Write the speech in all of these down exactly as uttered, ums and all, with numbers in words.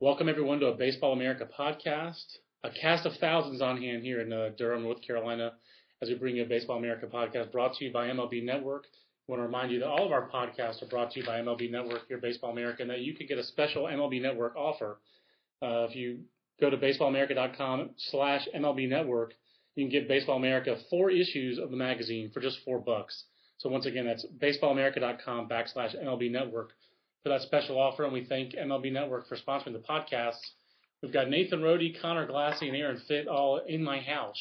Welcome, everyone, to a Baseball America podcast. A cast of thousands on hand here in uh, Durham, North Carolina, as we bring you a Baseball America podcast brought to you by M L B Network. I want to remind you that all of our podcasts are brought to you by M L B Network here at Baseball America, and that you can get a special M L B Network offer. Uh, if you go to baseballamerica.com slash MLB Network, you can get Baseball America four issues of the magazine for just four bucks. So once again, that's baseballamerica.com backslash MLB Network for that special offer, and we thank M L B Network for sponsoring the podcast. We've got Nathan Rohde, Connor Glassy, and Aaron Fitt all in my house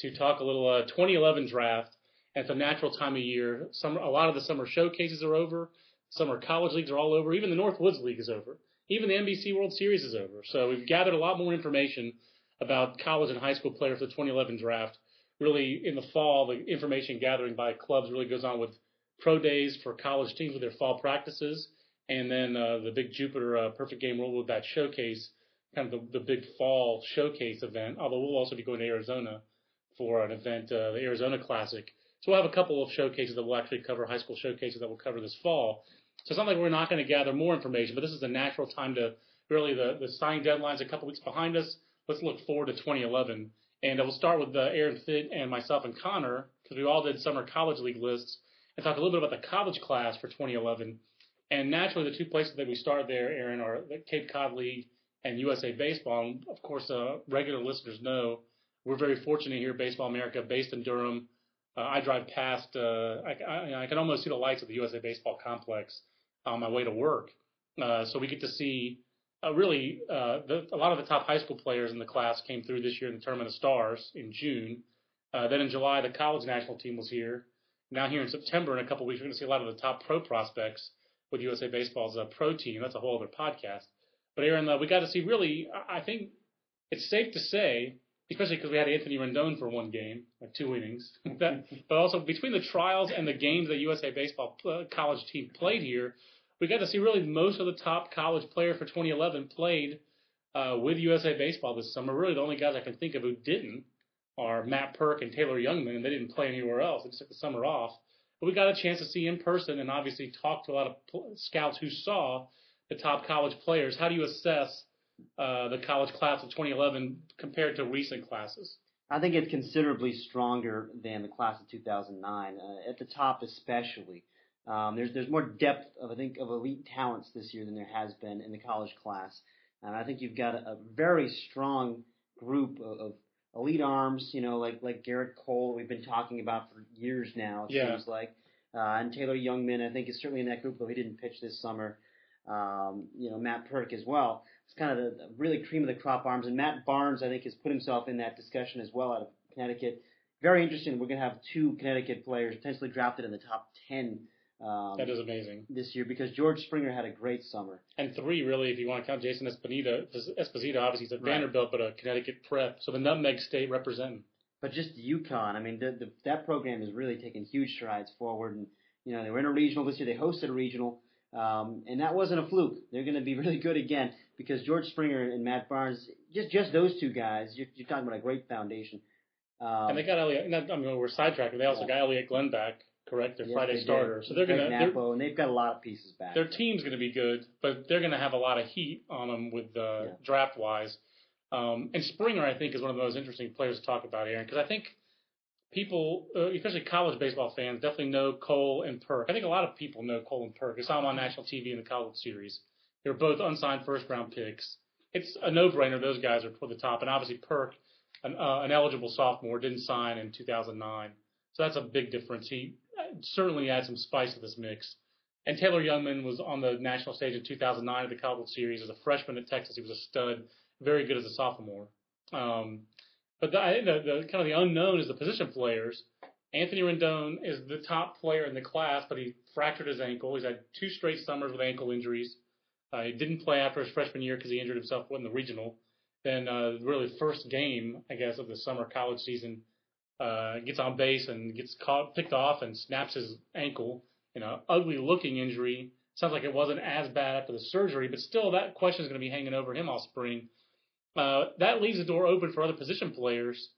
to talk a little uh, twenty eleven draft. At the natural time of year, some a lot of the summer showcases are over. Summer college leagues are all over. Even the Northwoods League is over. Even the N B C World Series is over. So we've gathered a lot more information about college and high school players for the twenty eleven draft. Really, in the fall, the information gathering by clubs really goes on with pro days for college teams with their fall practices, and then uh, the big Jupiter uh, Perfect Game World with that showcase, kind of the, the big fall showcase event, although we'll also be going to Arizona for an event, uh, the Arizona Classic. So we'll have a couple of showcases that we'll actually cover, high school showcases that we'll cover this fall. So it's not like we're not going to gather more information, but this is the natural time to really, the, the signing deadline's a couple weeks behind us. Let's look forward to twenty eleven. And we'll start with uh, Aaron Fitt and myself and Connor, because we all did summer college league lists, and talk a little bit about the college class for twenty eleven. And naturally, the two places that we start there, Aaron, are the Cape Cod League and U S A Baseball. And of course, uh, regular listeners know we're very fortunate here at Baseball America, based in Durham. Uh, I drive past, uh, I, I, I can almost see the lights of the U S A Baseball Complex on my way to work. Uh, so we get to see uh, really uh, the, a lot of the top high school players in the class came through this year in the Tournament of Stars in June. Uh, then in July, the college national team was here. Now here in September, in a couple of weeks, we're going to see a lot of the top pro prospects with U S A Baseball's uh, pro team. That's a whole other podcast. But Aaron, uh, we got to see really, I think it's safe to say, especially because we had Anthony Rendon for one game, like two innings. That, but also between the trials and the games that U S A Baseball uh, college team played here, we got to see really most of the top college player for twenty eleven played uh, with U S A Baseball this summer. Really the only guys I can think of who didn't are Matt Perk and Taylor Youngman, and they didn't play anywhere else. They just took the summer off. But we got a chance to see in person and obviously talk to a lot of pl- scouts who saw the top college players. How do you assess Uh, the college class of twenty eleven compared to recent classes? I think it's considerably stronger than the class of two thousand nine, uh, at the top especially. Um, there's there's more depth of, I think, of elite talents this year than there has been in the college class. And I think you've got a, a very strong group of, of elite arms, you know, like, like Garrett Cole we've been talking about for years now, it yeah. seems like. Uh, and Taylor Youngman, I think, is certainly in that group, though he didn't pitch this summer. Um, you know, Matt Perk as well. It's kind of the, the really cream of the crop arms. And Matt Barnes, I think, has put himself in that discussion as well out of Connecticut. Very interesting. We're going to have two Connecticut players potentially drafted in the top ten. Um, that is amazing. This year, because George Springer had a great summer. And three, really, if you want to count Jason Esposito. Esposito, obviously, he's at right. Vanderbilt, but a Connecticut prep. So the Nutmeg State representing. But just UConn. I mean, the, the, that program is really taking huge strides forward. And, you know, they were in a regional this year. They hosted a regional. Um, and that wasn't a fluke. They're going to be really good again because George Springer and Matt Barnes, just just those two guys, you're, you're talking about a great foundation. Um, and they got Elliot. I mean, we're sidetracking. They also yeah. got Elliot Glenn back, correct? Their yes, Friday they starter. Did. So they're going to. And they've got a lot of pieces back. Their team's going to be good, but they're going to have a lot of heat on them with uh, yeah. draft wise. Um, and Springer, I think, is one of the most interesting players to talk about, Aaron, because I think people, uh, especially college baseball fans, definitely know Cole and Perk. I think a lot of people know Cole and Perk. I saw them on national T V in the College Series. They were both unsigned first-round picks. It's a no-brainer. Those guys are toward the top. And obviously Perk, an, uh, an eligible sophomore, didn't sign in two thousand nine. So that's a big difference. He certainly adds some spice to this mix. And Taylor Youngman was on the national stage in two thousand nine at the College Series. As a freshman at Texas, he was a stud, very good as a sophomore. Um But the, the, the kind of the unknown is the position players. Anthony Rendon is the top player in the class, but he fractured his ankle. He's had two straight summers with ankle injuries. Uh, he didn't play after his freshman year because he injured himself in the regional. Then uh, really first game, I guess, of the summer college season, uh, gets on base and gets caught, picked off and snaps his ankle in an ugly-looking injury. Sounds like it wasn't as bad after the surgery, but still that question is going to be hanging over him all spring. Uh, that leaves the door open for other position players.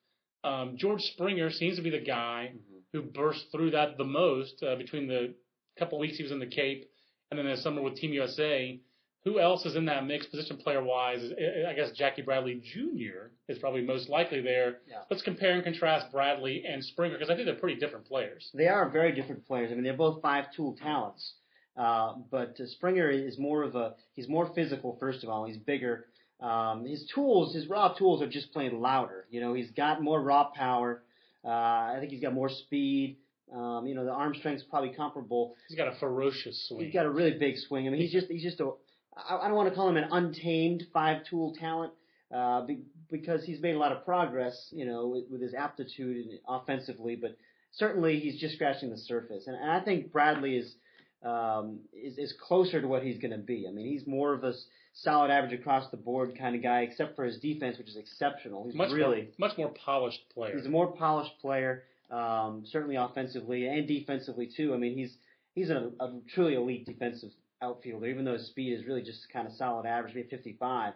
Um, George Springer seems to be the guy mm-hmm. who burst through that the most uh, between the couple weeks he was in the Cape and then the summer with Team U S A. Who else is in that mix, position player-wise? I guess Jackie Bradley Junior is probably most likely there. Yeah. Let's compare and contrast Bradley and Springer, because I think they're pretty different players. They are very different players. I mean, they're both five-tool talents. Uh, but uh, Springer is more of a – he's more physical, first of all. He's bigger. Um, his tools, his raw tools are just plain louder. You know, he's got more raw power. Uh, I think he's got more speed. Um, you know, the arm strength's probably comparable. He's got a ferocious swing. He's got a really big swing. I mean, he's just he's just a – I don't want to call him an untamed five-tool talent uh, be, because he's made a lot of progress, you know, with, with his aptitude and offensively, but certainly he's just scratching the surface. And, and I think Bradley is, um, is is closer to what he's going to be. I mean, he's more of a solid average across the board kind of guy, except for his defense, which is exceptional. He's much really more, much more polished player. He's a more polished player, um, certainly offensively and defensively too. I mean, he's he's a, a truly elite defensive outfielder, even though his speed is really just kind of solid average, maybe fifty-five.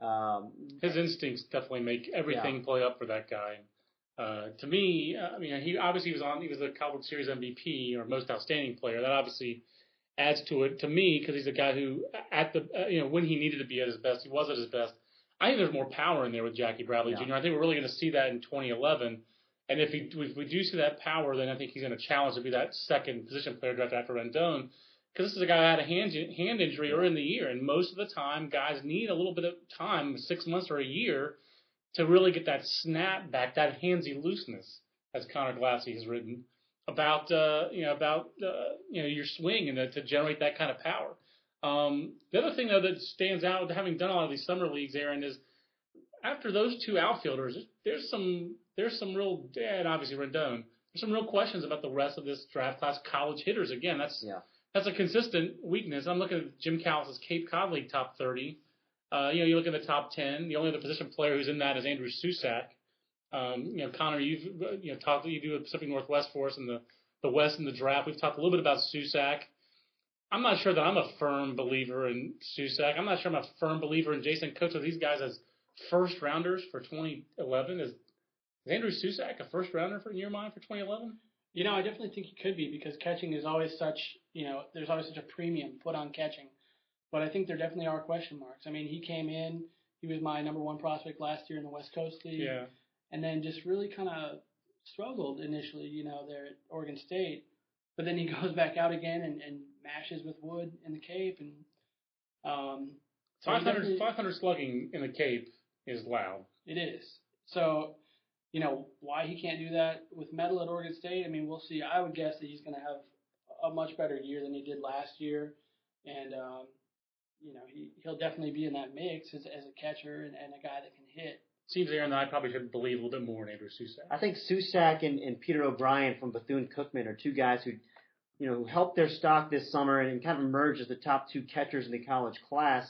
Um, his instincts definitely make everything yeah. play up for that guy. Uh, to me, I mean, he obviously was on. He was the World Series M V P or most outstanding player. That obviously adds to it to me because he's a guy who, at the uh, you know, when he needed to be at his best, he was at his best. I think there's more power in there with Jackie Bradley yeah. Junior I think we're really going to see that in twenty eleven. And if, he, if we do see that power, then I think he's going to challenge to be that second position player drafted after Rendon. Because this is a guy who had a hand, hand injury or in the ear, and most of the time guys need a little bit of time, six months or a year, to really get that snap back, that handsy looseness, as Connor Glassy has written about, uh, you know, about uh, you know your swing and uh, to generate that kind of power. Um, the other thing though that stands out, having done a lot of these summer leagues, Aaron, is after those two outfielders, there's some there's some real and obviously Rendon. There's some real questions about the rest of this draft class. College hitters again, that's yeah. That's a consistent weakness. I'm looking at Jim Callis' Cape Cod League top thirty. Uh, you know, you look at the top ten. The only other position player who's in that is Andrew Susac. Um, you know, Connor, you've you know talked. You do Pacific Northwest for us in the, the West in the draft. We've talked a little bit about Susac. I'm not sure that I'm a firm believer in Susac. I'm not sure I'm a firm believer in Jason Coates. These guys as first rounders for twenty eleven. Is, is Andrew Susac a first rounder for in your mind for twenty eleven? You know, I definitely think he could be because catching is always such, you know, there's always such a premium put on catching. But I think there definitely are question marks. I mean, he came in, he was my number one prospect last year in the West Coast League. Yeah. And then just really kind of struggled initially, you know, there at Oregon State. But then he goes back out again and, and mashes with wood in the Cape. And um, so five hundred, five hundred slugging in the Cape is loud. It is. So... You know, why he can't do that with Metal at Oregon State, I mean, we'll see. I would guess that he's going to have a much better year than he did last year. And, um, you know, he, he'll definitely be in that mix as, as a catcher and, and a guy that can hit. Seems, Aaron, that I probably should believe a little bit more in Andrew Susac. I think Susac and, and Peter O'Brien from Bethune-Cookman are two guys who, you know, who helped their stock this summer and kind of emerged as the top two catchers in the college class.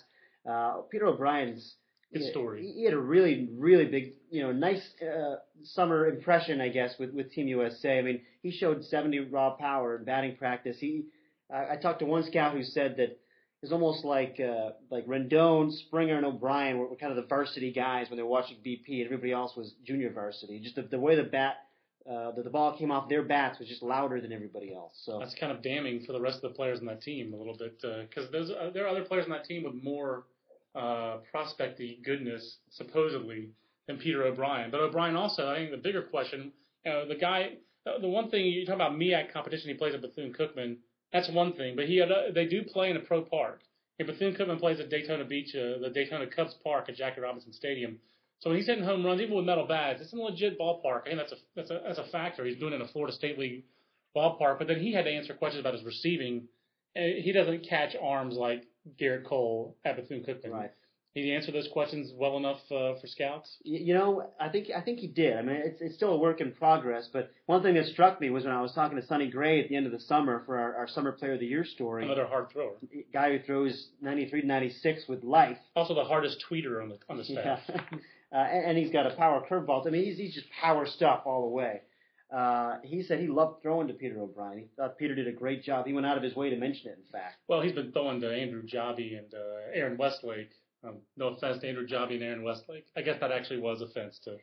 Uh, Peter O'Brien's... Good story. He had a really, really big, you know, nice uh, summer impression, I guess, with, with Team U S A. I mean, he showed seventy raw power in batting practice. He, I, I talked to one scout who said that it's almost like uh, like Rendon, Springer, and O'Brien were, were kind of the varsity guys when they were watching B P, and everybody else was junior varsity. Just the, the way the bat, uh, the, the ball came off their bats was just louder than everybody else. So that's kind of damning for the rest of the players on that team a little bit because uh, uh, there are other players on that team with more. Uh, prospecty goodness, supposedly, than Peter O'Brien. But O'Brien also, I think the bigger question, you know, the guy, the one thing, you talk about MEAC competition, he plays at Bethune-Cookman, that's one thing, but he had a, they do play in a pro park. And Bethune-Cookman plays at Daytona Beach, uh, the Daytona Cubs Park at Jackie Robinson Stadium. So when he's hitting home runs, even with metal bats, it's a legit ballpark. I think that's a, that's a, that's a factor. He's doing it in a Florida State League ballpark, but then he had to answer questions about his receiving. He doesn't catch arms like Garrett Cole at Bethune-Cookman. Right. Did he answer those questions well enough uh, for scouts? You know, I think I think he did. I mean, it's it's still a work in progress, but one thing that struck me was when I was talking to Sonny Gray at the end of the summer for our, our Summer Player of the Year story. Another hard thrower. Guy who throws ninety-three to ninety-six with life. Also the hardest tweeter on the on the staff. Yeah. uh, and, and he's got a power curveball. I mean, he's, he's just power stuff all the way. Uh, he said he loved throwing to Peter O'Brien. He thought Peter did a great job. He went out of his way to mention it, in fact. Well, he's been throwing to Andrew Jabi and uh, Aaron Westlake. Um, no offense to Andrew Jabi and Aaron Westlake. I guess that actually was offense to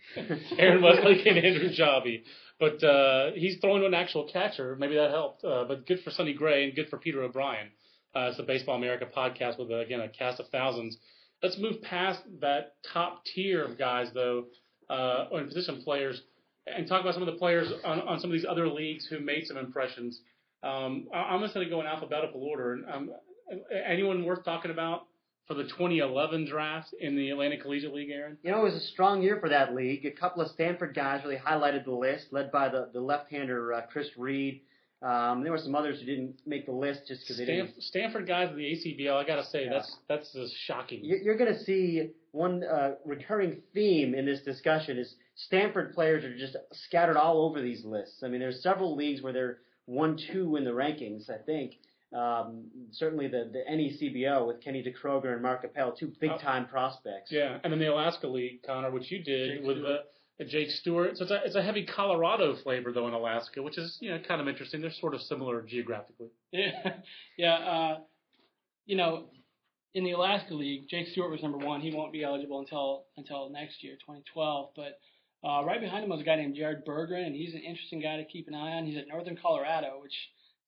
Aaron Westlake and Andrew Jabi. But uh, he's throwing to an actual catcher. Maybe that helped. Uh, but good for Sonny Gray and good for Peter O'Brien. Uh, it's the Baseball America podcast with, uh, again, a cast of thousands. Let's move past that top tier of guys, though, uh, or position players, and talk about some of the players on, on some of these other leagues who made some impressions. Um, I'm just going to go in alphabetical order. And um, anyone worth talking about for the twenty eleven draft in the Atlantic Collegiate League, Aaron? You know, it was a strong year for that league. A couple of Stanford guys really highlighted the list, led by the, the left-hander uh, Chris Reed. Um, there were some others who didn't make the list just because they didn't. Stanford guys in the A C B L, I got to say, yeah. that's that's just shocking. You're going to see one uh, recurring theme in this discussion is Stanford players are just scattered all over these lists. I mean, there's several leagues where they're one two in the rankings, I think. Um, certainly the, the N E C B O with Kenny Diekroeger and Mark Appel, two big-time oh, prospects. Yeah, and then the Alaska League, Connor, which you did Jake with uh, Jake Stewart. So it's a, it's a heavy Colorado flavor, though, in Alaska, which is, you know, kind of interesting. They're sort of similar geographically. Yeah, yeah. Uh, you know, in the Alaska League, Jake Stewart was number one. He won't be eligible until until next year, twenty twelve. But uh, right behind him was a guy named Jared Berggren, and he's an interesting guy to keep an eye on. He's at Northern Colorado, which –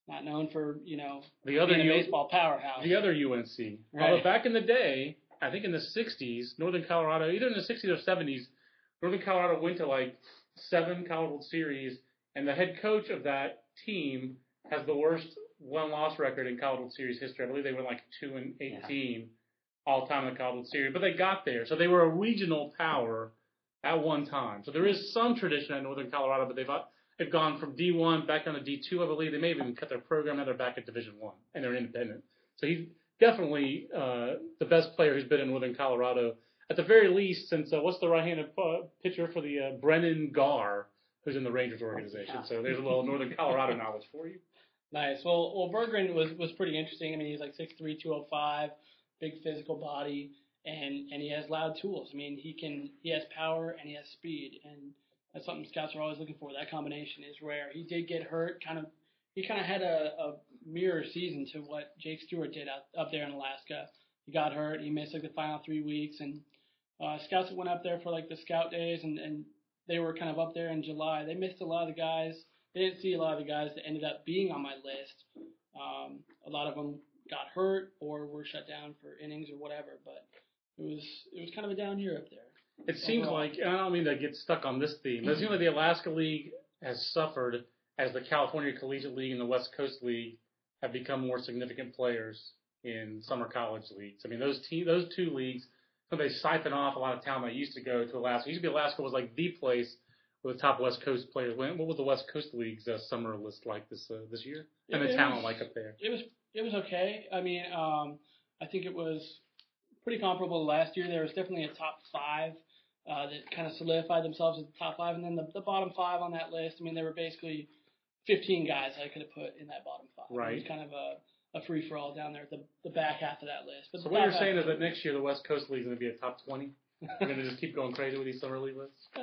not known for, you know, the other being a baseball powerhouse. The other U N C. Right. Although back in the day, I think in the sixties, Northern Colorado, either in the sixties or seventies, Northern Colorado went to like seven College World Series, and the head coach of that team has the worst one-loss record in College World Series history. I believe they were like two and eighteen yeah. all time in the College World Series, but they got there, so they were a regional power at one time. So there is some tradition at Northern Colorado, but they've. They've gone from D one back down to D two, I believe. They may have even cut their program. Now they're back at Division One, and they're independent. So he's definitely uh, the best player who's been in Northern Colorado, at the very least, since uh, what's the right-handed uh, pitcher for the uh, Brennan Garr, who's in the Rangers organization. Yeah. So there's a little Northern Colorado knowledge for you. Nice. Well, well, Berggren was, was pretty interesting. I mean, he's like six three, two oh five, big physical body, and, and he has loud tools. I mean, he can he has power and he has speed, and that's something scouts are always looking for. That combination is rare. He did get hurt. Kind of, he kind of had a, a mirror season to what Jake Stewart did out, up there in Alaska. He got hurt. He missed like the final three weeks. And uh, scouts that went up there for like the scout days, and, and they were kind of up there in July. They missed a lot of the guys. They didn't see a lot of the guys that ended up being on my list. Um, a lot of them got hurt or were shut down for innings or whatever. But it was it was kind of a down year up there. It seems like, and I don't mean to get stuck on this theme, but it seems like the Alaska League has suffered as the California Collegiate League and the West Coast League have become more significant players in summer college leagues. I mean, those te- those two leagues, they siphon off a lot of talent that used to go to Alaska. It used to be Alaska was like the place where the top West Coast players went. What was the West Coast League's uh, summer list like this uh, this year? And it, the it talent was, like up there? It was it was okay. I mean, um, I think it was pretty comparable to last year. There was definitely a top five uh, that kind of solidified themselves as the top five, and then the, the bottom five on that list, I mean, there were basically fifteen guys I could have put in that bottom five. Right. It was kind of a, a free-for-all down there at the, the back half of that list. But so what you're saying is that next year the West Coast League is going to be a top twenty? You're going to just keep going crazy with these summer league lists? Uh,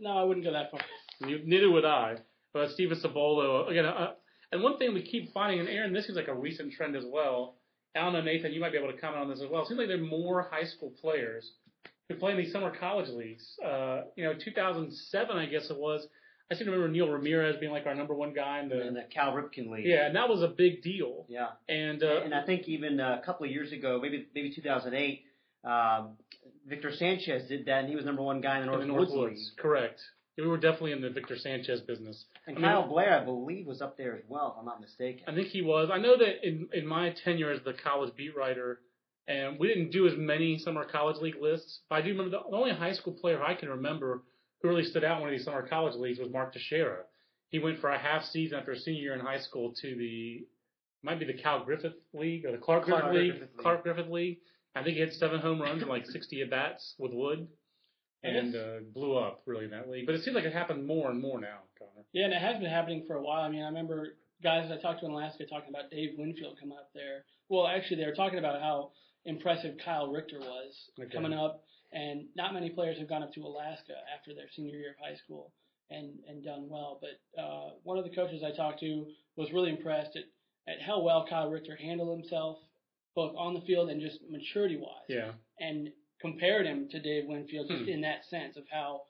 no, I wouldn't go that far. You, neither would I. But Steven Sabolo, again, uh, and one thing we keep finding, and Aaron, this is like a recent trend as well, I don't know, Nathan, you might be able to comment on this as well. It seems like there are more high school players who play in these summer college leagues. Uh, you know, two thousand seven, I guess it was, I seem to remember Neil Ramirez being like our number one guy in the, in the Cal Ripken League. Yeah, and that was a big deal. Yeah. And uh, and I think even a couple of years ago, maybe maybe two thousand eight, uh, Victor Sanchez did that, and he was number one guy in the Northern North Woods League. Correct. We were definitely in the Victor Sanchez business. And I mean, Kyle Blair, I believe, was up there as well, if I'm not mistaken. I think he was. I know that in, in my tenure as the college beat writer, and we didn't do as many summer college league lists, but I do remember the, the only high school player I can remember who really stood out in one of these summer college leagues was Mark Teixeira. He went for a half season after a senior year in high school to the, might be the Cal Griffith League or the Clark, Clark Griffith, Griffith League, League. Clark Griffith League. I think he hit seven home runs and like sixty at bats with Wood, and uh, blew up really in that league. But it seems like it happened more and more now, Connor. Yeah, and it has been happening for a while. I mean, I remember guys I talked to in Alaska talking about Dave Winfield coming up there. Well, actually, they were talking about how impressive Kyle Richter was okay. coming up, and not many players have gone up to Alaska after their senior year of high school and, and done well. But uh, one of the coaches I talked to was really impressed at, at how well Kyle Richter handled himself, both on the field and just maturity-wise. Yeah. And compared him to Dave Winfield just hmm. in that sense of how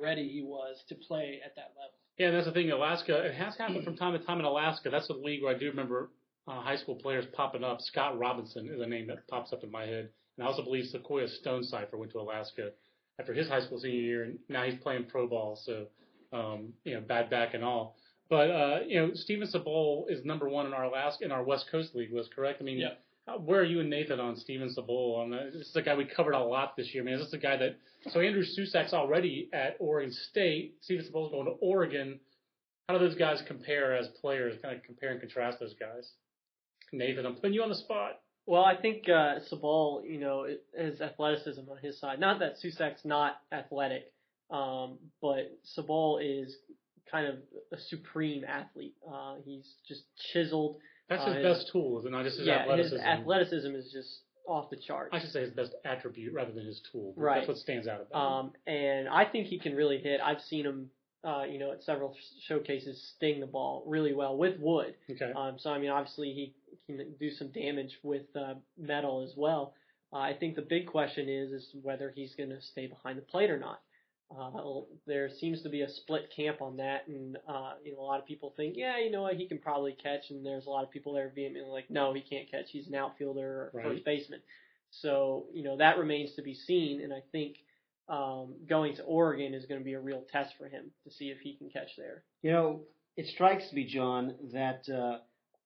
ready he was to play at that level. Yeah, and that's the thing, Alaska, it has happened from time to time in Alaska. That's a league where I do remember uh, high school players popping up. Scott Robinson is a name that pops up in my head. And I also believe Sequoia Stonecipher went to Alaska after his high school senior year, and now he's playing pro ball, so, um, you know, bad back and all. But, uh, you know, Steven Sabol is number one in our Alaska, in our West Coast League list, correct? I mean, yeah. Where are you and Nathan on Steven Sabol? This is a guy we covered a lot this year, man. This is a guy that – so Andrew Susac's already at Oregon State. Steven Sabol's going to Oregon. How do those guys compare as players, kind of compare and contrast those guys? Nathan, I'm putting you on the spot. Well, I think uh, Sabol, you know, his athleticism on his side. Not that Susac's not athletic, um, but Sabol is kind of a supreme athlete. Uh, he's just chiseled. That's his uh, best his, tool, is it not? Just his yeah, athleticism. His athleticism is just off the charts. I should say his best attribute rather than his tool. Right. That's what stands out about um, him. And I think he can really hit. I've seen him, uh, you know, at several showcases sting the ball really well with wood. Okay. Um, so, I mean, obviously he can do some damage with uh, metal as well. Uh, I think the big question is, is whether he's going to stay behind the plate or not. Uh, there seems to be a split camp on that, and uh, you know, a lot of people think, yeah, you know what, he can probably catch, and there's a lot of people that are vehemently like, no, he can't catch, he's an outfielder or right. first baseman. So, you know, that remains to be seen, and I think um, going to Oregon is going to be a real test for him to see if he can catch there. You know, it strikes me, John, that uh,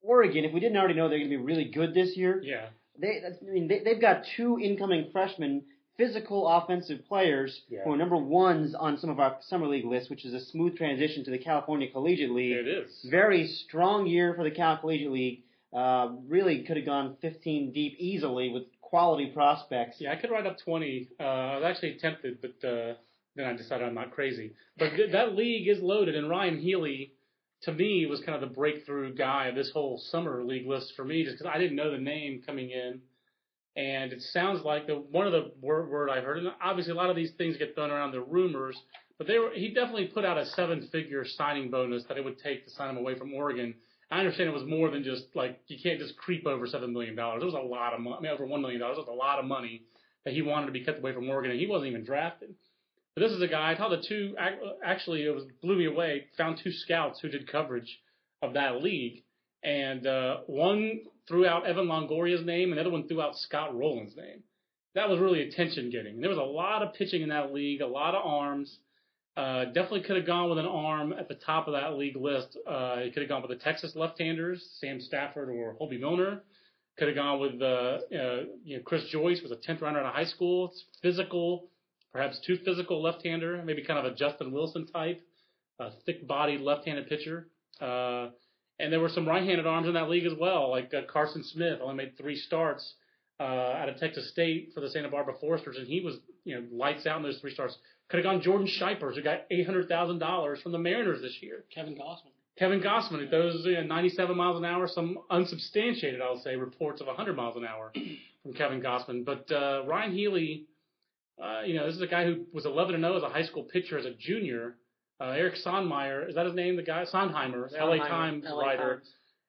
Oregon, if we didn't already know they're going to be really good this year, yeah, they, I mean, they, they've got two incoming freshmen physical offensive players yeah. who are number ones on some of our summer league lists, which is a smooth transition to the California Collegiate League. It is. Very strong year for the Cal Collegiate League. Uh, really could have gone fifteen deep easily with quality prospects. Yeah, I could write up twenty. Uh, I was actually tempted, but uh, then I decided I'm not crazy. But th- that league is loaded, and Ryan Healy, to me, was kind of the breakthrough guy of this whole summer league list for me, just because I didn't know the name coming in. And it sounds like the one of the word, word I heard, and obviously a lot of these things get thrown around, the rumors, but they were, he definitely put out a seven-figure signing bonus that it would take to sign him away from Oregon. I understand it was more than just, like, you can't just creep over seven million dollars. It was a lot of money, I mean, over one million dollars. It was a lot of money that he wanted to be kept away from Oregon, and he wasn't even drafted. But this is a guy, I thought the two, actually, it was, blew me away, found two scouts who did coverage of that league, and uh, one threw out Evan Longoria's name, and the other one threw out Scott Rowland's name. That was really attention-getting. And there was a lot of pitching in that league, a lot of arms. Uh, definitely could have gone with an arm at the top of that league list. Uh, it could have gone with the Texas left-handers, Sam Stafford or Holby Milner. Could have gone with uh, uh, you know, Chris Joyce, was a tenth runner out of high school. It's physical, perhaps too physical left-hander, maybe kind of a Justin Wilson type, a thick-bodied left-handed pitcher. Uh And there were some right-handed arms in that league as well, like uh, Carson Smith only made three starts uh, out of Texas State for the Santa Barbara Foresters, and he was, you know, lights out in those three starts. Could have gone Jordan Shipers, who got eight hundred thousand dollars from the Mariners this year. Kevin Gossman. Kevin Gossman, who throws you know, ninety-seven miles an hour, some unsubstantiated, I'll say, reports of one hundred miles an hour from Kevin Gossman. But uh, Ryan Healy, uh, you know, this is a guy who was eleven and oh as a high school pitcher as a junior. Uh, Eric Sonmeier, is that his name? The guy Sonheimer, Sonheimer L A Times L A writer, Times.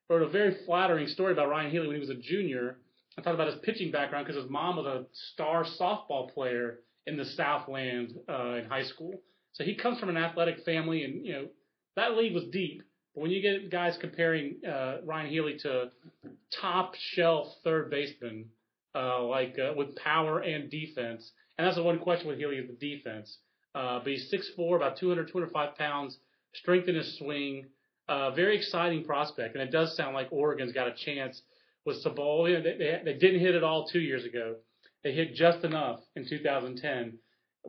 Wrote a very flattering story about Ryan Healy when he was a junior. I talked about his pitching background because his mom was a star softball player in the Southland uh, in high school. So he comes from an athletic family, and you know that league was deep. But when you get guys comparing uh, Ryan Healy to top shelf third baseman, uh, like uh, with power and defense, and that's the one question with Healy is the defense. Uh, but he's six foot four, about two hundred, two hundred five pounds, strength in his swing, uh, very exciting prospect. And it does sound like Oregon's got a chance with Sabol. You know, they, they, they didn't hit it all two years ago. They hit just enough in two thousand ten.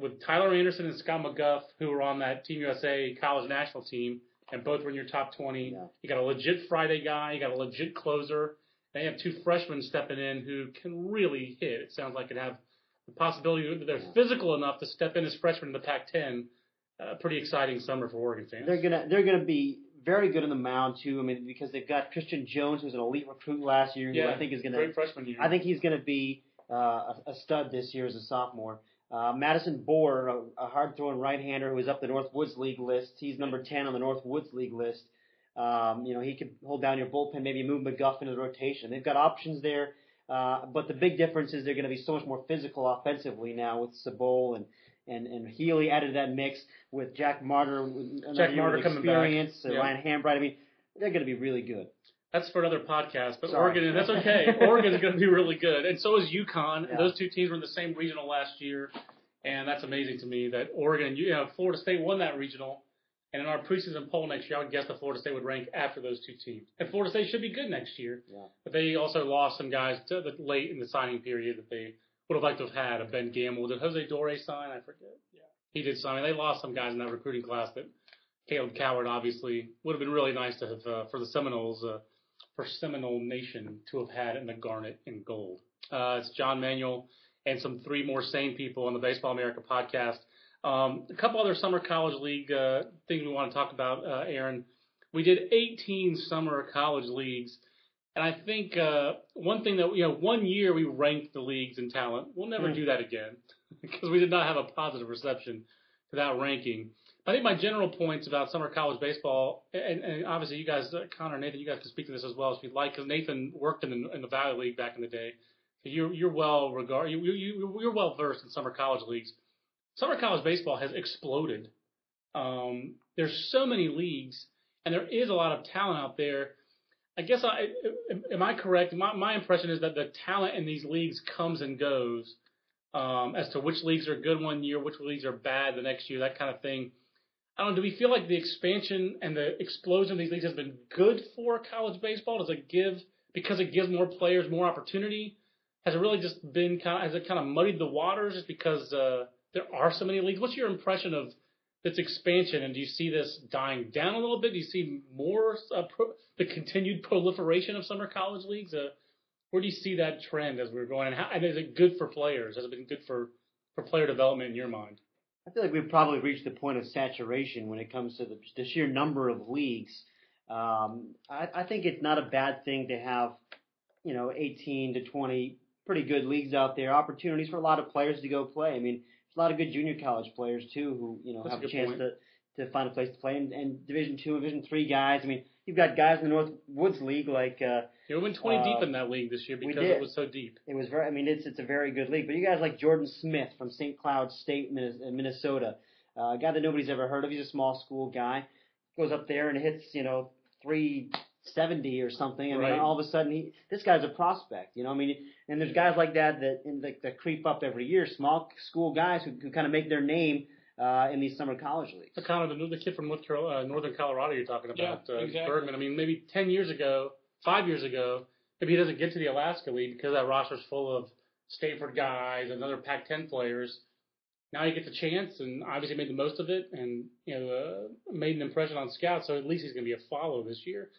With Tyler Anderson and Scott McGuff, who were on that Team U S A college national team, and both were in your top twenty. Yeah. You got a legit Friday guy. You got a legit closer. They have two freshmen stepping in who can really hit. It sounds like it have the possibility that they're yeah. physical enough to step in as freshmen in the Pac ten. Uh, pretty exciting summer for Oregon fans. They're gonna they're gonna be very good on the mound too. I mean, because they've got Christian Jones, who was an elite recruit last year. Yeah, who I think is gonna great freshman year. I think he's gonna be uh, a, a stud this year as a sophomore. Uh, Madison Bohr, a, a hard-throwing right-hander who is up the North Woods League list. He's number ten on the North Woods League list. Um, you know, he could hold down your bullpen, maybe move McGuff into the rotation. They've got options there, uh, but the big difference is they're going to be so much more physical offensively now with Sabol and and, and Healy added to that mix with Jack Martyr with Jack Martyr coming experience, back. So yeah. Ryan Hambright. I mean, they're going to be really good. That's for another podcast, but Sorry. Oregon, that's okay. Oregon's going to be really good, and so is UConn. Yeah. Those two teams were in the same regional last year, and that's amazing to me that Oregon, you know, Florida State won that regional, and in our preseason poll next year, I would guess that Florida State would rank after those two teams. And Florida State should be good next year, yeah. but they also lost some guys to the, late in the signing period that they would have liked to have had. A Ben Gamble, did Jose Dore sign? I forget. Yeah, he did sign. They lost some guys in that recruiting class that Caleb Coward, obviously, would have been really nice to have uh, for the Seminoles. Uh, for Seminole Nation to have had in the Garnet and Gold. Uh, it's John Manuel and some three more sane people on the Baseball America podcast. Um, a couple other summer college league uh, things we want to talk about, uh, Aaron. We did eighteen summer college leagues, and I think uh, one thing that, you know, one year we ranked the leagues in talent. We'll never mm. do that again because we did not have a positive reception to that ranking. I think my general points about summer college baseball, and, and obviously you guys, uh, Connor and Nathan, you guys can speak to this as well if you'd like, because Nathan worked in the, in the Valley League back in the day. So you're you're well regard, you, you you're well versed in summer college leagues. Summer college baseball has exploded. Um, there's so many leagues, and there is a lot of talent out there. I guess I am I correct? My my impression is that the talent in these leagues comes and goes um, as to which leagues are good one year, which leagues are bad the next year, that kind of thing. I don't know, do we feel like the expansion and the explosion of these leagues has been good for college baseball? Does it give, because it gives more players more opportunity? Has it really just been kind of, has it kind of muddied the waters just because uh, there are so many leagues? What's your impression of this expansion, and do you see this dying down a little bit? Do you see more, uh, pro- the continued proliferation of summer college leagues? Uh, where do you see that trend as we're going? And, how, and is it good for players? Has it been good for, for player development in your mind? I feel like we've probably reached the point of saturation when it comes to the, the sheer number of leagues. Um, I, I think it's not a bad thing to have, you know, eighteen to twenty pretty good leagues out there, opportunities for a lot of players to go play. I mean, there's a lot of good junior college players, too, who, you know, That's have a chance to, to find a place to play. And, and Division two, Division three guys, I mean, you've got guys in the North Woods League like uh, – yeah, we went twenty uh, deep in that league this year because it was so deep. It was very – I mean, it's it's a very good league. But you guys like Jordan Smith from Saint Cloud State, Minnesota, uh, a guy that nobody's ever heard of. He's a small school guy. Goes up there and hits, you know, three seventy or something. I right. mean, all of a sudden, he this guy's a prospect, you know. I mean, and there's guys like that that, that, that creep up every year, small school guys who, who kind of make their name – Uh, in these summer college leagues. So, Connor, the, the kid from North Carolina, uh, Northern Colorado you're talking about, yeah, uh, exactly. Bergman, I mean, maybe ten years ago, five years ago, maybe he doesn't get to the Alaska League because that roster's full of Stanford guys and other Pac ten players. Now he gets a chance and obviously made the most of it and, you know, uh, made an impression on scouts, so at least he's going to be a follow this year.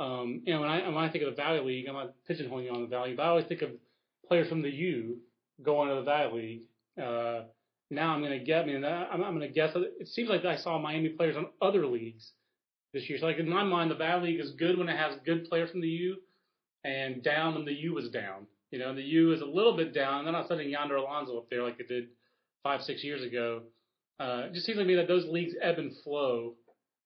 Um, you know, when I, when I think of the Valley League, I'm not pigeonholing you on the Valley, but I always think of players from the U going to the Valley League. Uh, Now I'm going to get, I mean, I'm, I'm going to guess, it seems like I saw Miami players on other leagues this year. So, like, in my mind, the Valley League is good when it has good players from the U and down when the U was down. You know, the U is a little bit down. They're not sending Yonder Alonso up there like it did five, six years ago. Uh, it just seems to me that those leagues ebb and flow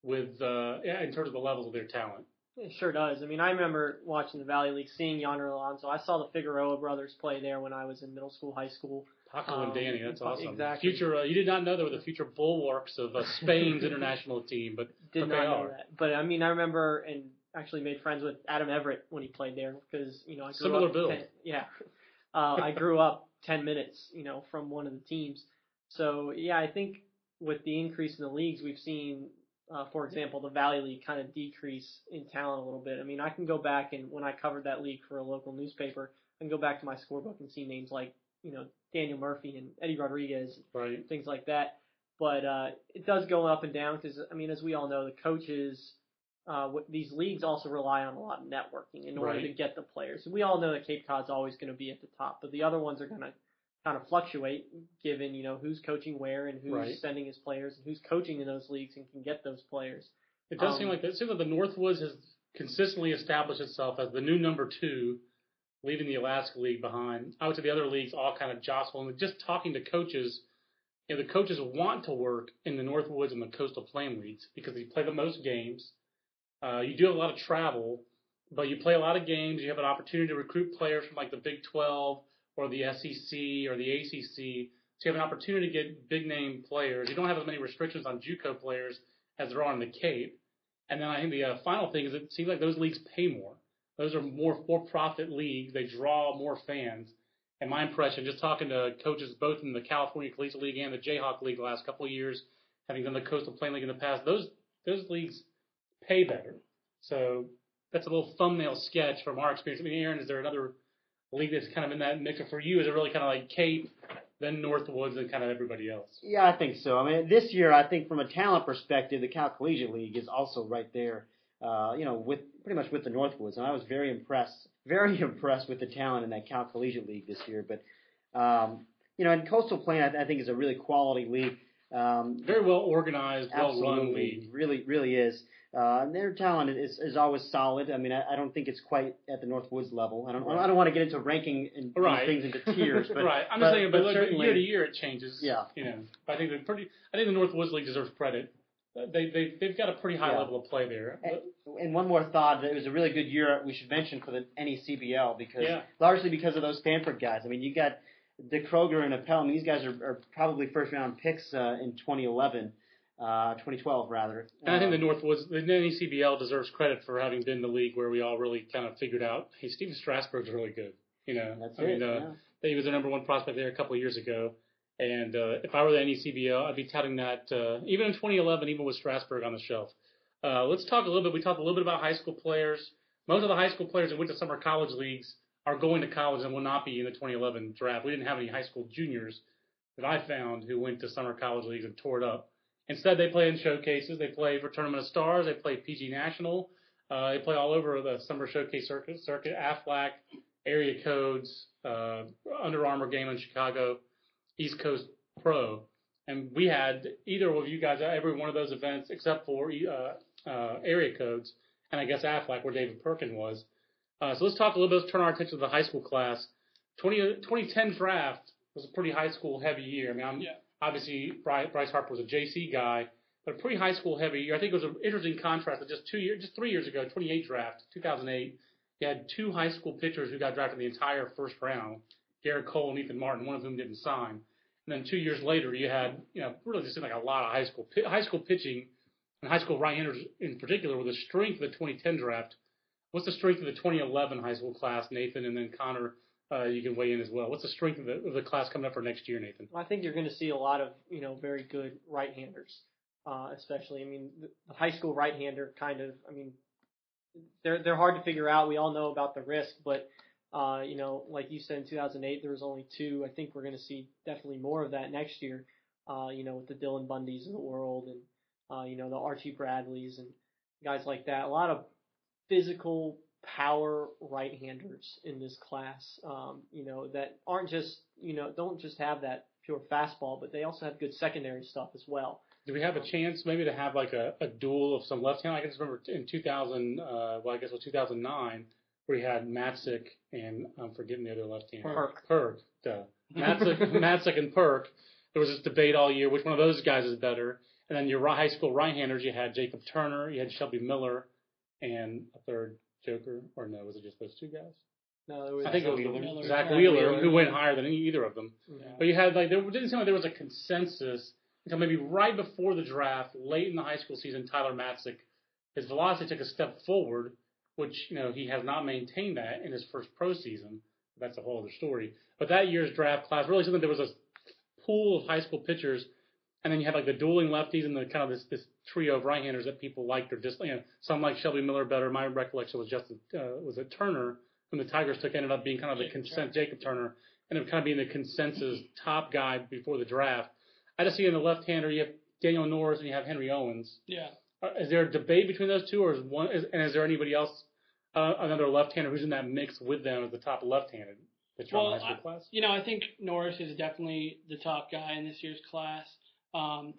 with, uh, in terms of the levels of their talent. It sure does. I mean, I remember watching the Valley League, seeing Yonder Alonso. I saw the Figueroa brothers play there when I was in middle school, high school. Paco um, and Danny, that's awesome. Exactly. Future, uh, you did not know they were the future bulwarks of uh, Spain's international team, but did but not they know are. that. But I mean, I remember and actually made friends with Adam Everett when he played there because you know I grew similar up build. Ten, yeah, uh, I grew up ten minutes, you know, from one of the teams. So yeah, I think with the increase in the leagues, we've seen, uh, for example, the Valley League kind of decrease in talent a little bit. I mean, I can go back and when I covered that league for a local newspaper, I can go back to my scorebook and see names like, you know, Daniel Murphy and Eddie Rodriguez, right. things like that. But uh, it does go up and down because, I mean, as we all know, the coaches uh, what these leagues also rely on a lot of networking in order right. to get the players. We all know that Cape Cod's always going to be at the top, but the other ones are going to kind of fluctuate given, you know, who's coaching where and who's right. sending his players and who's coaching in those leagues and can get those players. It does um, seem like it seems like the Northwoods has consistently established itself as the new number two, leaving the Alaska League behind. I would say the other leagues all kind of jostle. And just talking to coaches, you know, the coaches want to work in the Northwoods and the Coastal Plain leagues because you play the most games. Uh, you do have a lot of travel, but you play a lot of games. You have an opportunity to recruit players from like the Big twelve or the S E C or the A C C. So you have an opportunity to get big-name players. You don't have as many restrictions on JUCO players as there are in the Cape. And then I think the uh, final thing is it seems like those leagues pay more. Those are more for-profit leagues. They draw more fans. And my impression, just talking to coaches both in the California Collegiate League and the Jayhawk League the last couple of years, having done the Coastal Plain League in the past, those those leagues pay better. So that's a little thumbnail sketch from our experience. I mean, Aaron, is there another league that's kind of in that mixer for you? Is it really kind of like Cape, then Northwoods, and kind of everybody else? Yeah, I think so. I mean, this year, I think from a talent perspective, the Cal Collegiate League is also right there. Uh, you know, with pretty much with the Northwoods, and I was very impressed, very impressed with the talent in that Cal Collegiate League this year. But um, you know, and Coastal Plain, I, th- I think, is a really quality league, um, very well organized, well run league. Really, really is. Uh, and their talent is is always solid. I mean, I, I don't think it's quite at the Northwoods level. I don't, right. I don't want to get into ranking and right. these things into tiers. But, right. I'm but, just saying, but, but certainly, year to year it changes. Yeah. You know, but I think they're pretty. I think the Northwoods League deserves credit. They, they, they've got a pretty high yeah. level of play there. And, and one more thought, it was a really good year we should mention for the N E C B L, because yeah. largely because of those Stanford guys. I mean, you got Diekroeger and Appel. I mean, these guys are, are probably first-round picks uh, in twenty eleven, uh, twenty twelve rather. And I think the Northwoods, the N E C B L deserves credit for having been the league where we all really kind of figured out, hey, Steven Strasburg's really good. You know, That's I it, mean, uh, yeah. he was the number one prospect there a couple of years ago. And uh, if I were the N E C B L, I'd be touting that uh, even in twenty eleven, even with Strasburg on the shelf. Uh, let's talk a little bit. We talked a little bit about high school players. Most of the high school players that went to summer college leagues are going to college and will not be in the twenty eleven draft. We didn't have any high school juniors that I found who went to summer college leagues and tore it up. Instead, they play in showcases. They play for Tournament of Stars. They play P G National. Uh, they play all over the summer showcase circuit, circuit AFLAC, area codes, uh, Under Armour game in Chicago, East Coast Pro, and we had either of you guys at every one of those events except for uh, uh, area codes, and I guess AFLAC, where David Perkin was. Uh, so let's talk a little bit, let's turn our attention to the high school class. twenty, twenty ten draft was a pretty high school heavy year. I mean, I'm, yeah. obviously Bryce Harper was a J C guy, but a pretty high school heavy year. I think it was an interesting contrast that just two years, just three years ago, twenty-eight draft, two thousand eight, you had two high school pitchers who got drafted the entire first round, Garrett Cole and Ethan Martin, one of whom didn't sign. And then two years later, you had, you know, really just like a lot of high school high school pitching and high school right-handers in particular were the strength of the twenty ten draft. What's the strength of the twenty eleven high school class, Nathan? And then Connor, uh, you can weigh in as well. What's the strength of the, of the class coming up for next year, Nathan? Well, I think you're going to see a lot of, you know, very good right-handers, uh, especially. I mean, the high school right-hander kind of, I mean, they're they're hard to figure out. We all know about the risk, but Uh, you know, like you said, in two thousand eight, there was only two. I think we're going to see definitely more of that next year, uh, you know, with the Dylan Bundys of the world and, uh, you know, the Archie Bradleys and guys like that. A lot of physical power right-handers in this class, um, you know, that aren't just, you know, don't just have that pure fastball, but they also have good secondary stuff as well. Do we have a chance maybe to have like a, a duel of some left-hand? I can just remember in two thousand, uh, well, I guess it was two thousand nine, we had Matzik and I'm forgetting the other left hand. Perk. Perk. Duh. Matzik, Matzik and Perk. There was this debate all year which one of those guys is better. And then your high school right-handers, you had Jacob Turner, you had Shelby Miller, and a third joker. Or no, was it just those two guys? No, there was I think Zach it was Wheeler, Zach Zach Wheeler, Wheeler who went higher than either of them. Yeah. But you had like there didn't seem like there was a consensus until maybe right before the draft, late in the high school season. Tyler Matzik, his velocity took a step forward, which, you know, he has not maintained that in his first pro season. That's a whole other story. But that year's draft class really seemed like there was a pool of high school pitchers, and then you had, like, the dueling lefties and the kind of this, this trio of right-handers that people liked or just, you know, some like Shelby Miller better. My recollection was just uh, was that Turner, whom the Tigers took, ended up being kind of the consent Jacob Turner, ended up kind of being the consensus top guy before the draft. I just see in the left-hander you have Daniel Norris and you have Henry Owens. Yeah. Is there a debate between those two, or is one? Is, and is there anybody else, uh, another left-hander who's in that mix with them as the top left-handed that you're well, in high school I, class? You know, I think Norris is definitely the top guy in this year's class, um,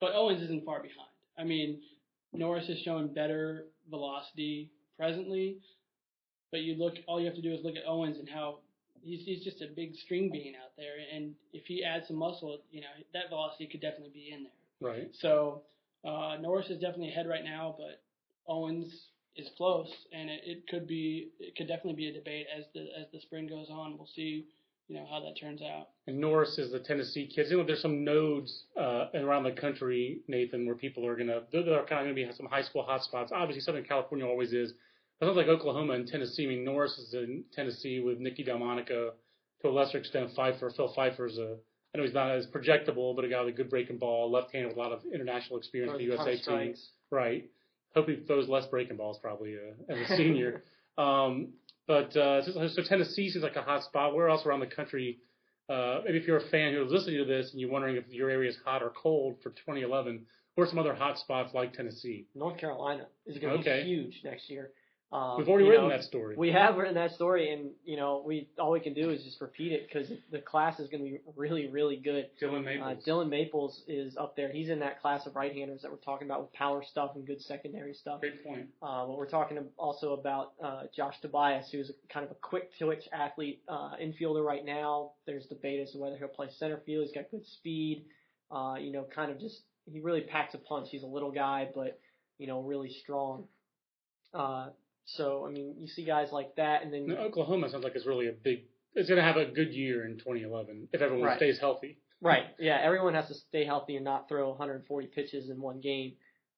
but Owens isn't far behind. I mean, Norris is showing better velocity presently, but you look. All you have to do is look at Owens and how he's, he's just a big string bean out there, and if he adds some muscle, you know, that velocity could definitely be in there. Right. So. Uh, Norris is definitely ahead right now, but Owens is close, and it, it could be, it could definitely be a debate as the as the spring goes on. We'll see, you know, how that turns out. And Norris is the Tennessee kid. You know, there's some nodes uh, around the country, Nathan, where people are gonna they're, they're kind of gonna be some high school hotspots. Obviously, Southern California always is. But sounds like Oklahoma and Tennessee. I mean, Norris is in Tennessee with Nicky Delmonico, to a lesser extent. Pfeiffer, Phil Pfeiffer's a. I know he's not as projectable, but a guy with a good breaking ball, left-handed with a lot of international experience with the U S A team. Right. Hope he throws less breaking balls probably uh, as a senior. um, but uh, so, so Tennessee seems like a hot spot. Where else around the country? Uh, maybe if you're a fan who's listening to this and you're wondering if your area is hot or cold for twenty eleven, what are some other hot spots like Tennessee? North Carolina is going to okay. be huge next year. Um, We've already written know, that story. We have written that story, and you know, we all we can do is just repeat it because the class is going to be really, really good. Dylan Maples. Uh, Dylan Maples is up there. He's in that class of right-handers that we're talking about with power stuff and good secondary stuff. Great point. Uh, but we're talking also about uh, Josh Tobias, who's a, kind of a quick twitch athlete, uh, infielder right now. There's debate as to whether he'll play center field. He's got good speed. Uh, you know, kind of just he really packs a punch. He's a little guy, but you know, really strong. Uh, So, I mean, you see guys like that. And then now, Oklahoma sounds like it's really a big – it's going to have a good year in twenty eleven if everyone right. stays healthy. Right. Yeah, everyone has to stay healthy and not throw one hundred forty pitches in one game.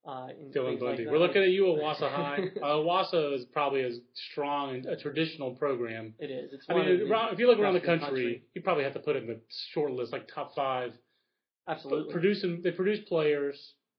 Uh, Dylan Bundy. Like we're looking at you, Owasso High. uh, Owasso is probably as strong and a traditional program. It is. It's I mean, if you look around the country, country, you probably have to put it in the short list, like top five. Absolutely. Producing, they produce players.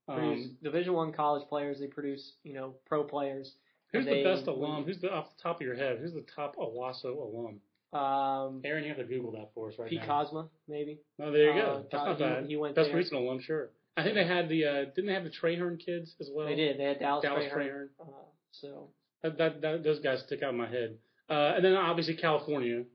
Produce um, Division I college players. They produce, you know, pro players. Who's the best alum? Who's the off the top of your head? Who's the top Owasso alum? Um, Aaron, you have to Google that for us right P. now. P. Cosma, maybe. Oh, there you go. Uh, That's not he, bad. He went best there. Recent alum, sure. I think they had the uh, didn't they have the Traherne kids as well? They did. They had Dallas, Dallas Traherne. Uh, so that, that, that those guys stick out in my head. Uh, and then obviously California,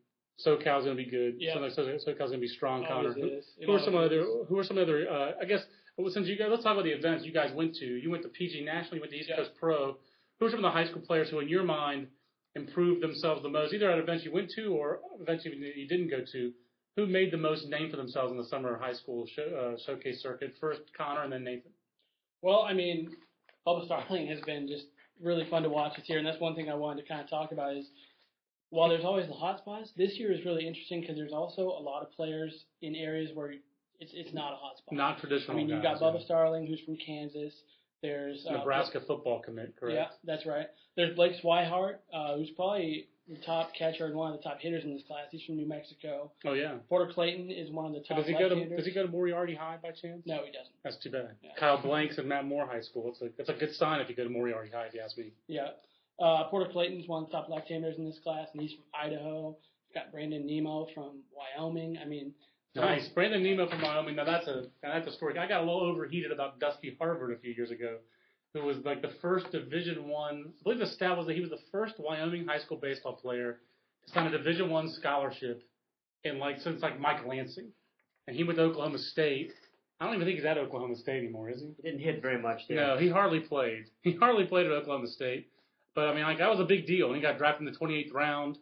SoCal's gonna be good. Yeah. So, so, SoCal's gonna be strong. Connor, who, who are some is. other? Who are some other? Uh, I guess well, since you guys, let's talk about the events you guys went to. You went to P G National. You went to East yeah. Coast Pro. Who are some of the high school players who, in your mind, improved themselves the most, either at events you went to or events you didn't go to? Who made the most name for themselves in the summer high school show, uh, showcase circuit? First, Connor, and then Nathan. Well, I mean, Bubba Starling has been just really fun to watch this year, and that's one thing I wanted to kind of talk about is while there's always the hot spots, this year is really interesting because there's also a lot of players in areas where it's it's not a hot spot. Not traditional. I mean, you've got guys, Bubba yeah. Starling, who's from Kansas. There's uh, Nebraska football commit, correct? Yeah, that's right. There's Blake Swihart, uh, who's probably the top catcher and one of the top hitters in this class. He's from New Mexico. Oh, yeah. Porter Clayton is one of the top does he go to Does he go to Moriarty High by chance? No, he doesn't. That's too bad. Yeah. Kyle Blanks and Matt Moore High School. It's a, it's a good sign if you go to Moriarty High, if you ask me. Yeah. Uh, Porter Clayton's one of the top left-handers in this class, and he's from Idaho. He's got Brandon Nimmo from Wyoming. I mean – Nice. Brandon Nimmo from Wyoming. Now, that's a that's a story. I got a little overheated about Dusty Harvard a few years ago, who was like the first Division One. I, I believe the stat was that he was the first Wyoming high school baseball player to sign a Division One scholarship in like since like Mike Lansing. And he went to Oklahoma State. I don't even think he's at Oklahoma State anymore, is he? He didn't hit very much there. No, he hardly played. He hardly played at Oklahoma State. But, I mean, like that was a big deal. And he got drafted in the twenty-eighth round.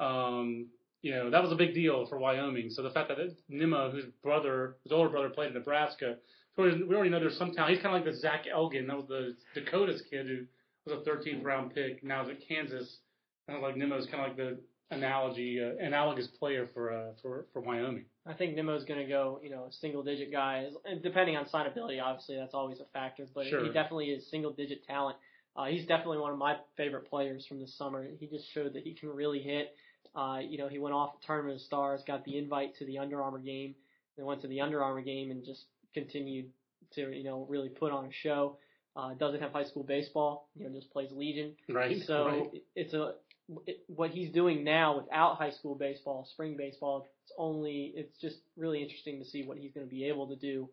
Um You know, that was a big deal for Wyoming. So the fact that Nimmo, whose brother, his older brother, played in Nebraska, so we already know there's some talent. He's kind of like the Zach Elgin. That was the Dakota's kid who was a thirteenth round pick. Now is at Kansas. Kind of like Nimmo's kind of like the analogy, uh, analogous player for, uh, for for Wyoming. I think Nimmo's going to go, you know, single digit guy. Depending on signability, obviously, that's always a factor. But sure. He definitely is single digit talent. Uh, he's definitely one of my favorite players from this summer. He just showed that he can really hit. Uh, you know, he went off the Tournament of Stars, got the invite to the Under Armour game, then went to the Under Armour game and just continued to, you know, really put on a show. Uh, doesn't have high school baseball, you know, just plays Legion. Right. So right. it's a it, what he's doing now without high school baseball, spring baseball. It's only it's just really interesting to see what he's going to be able to do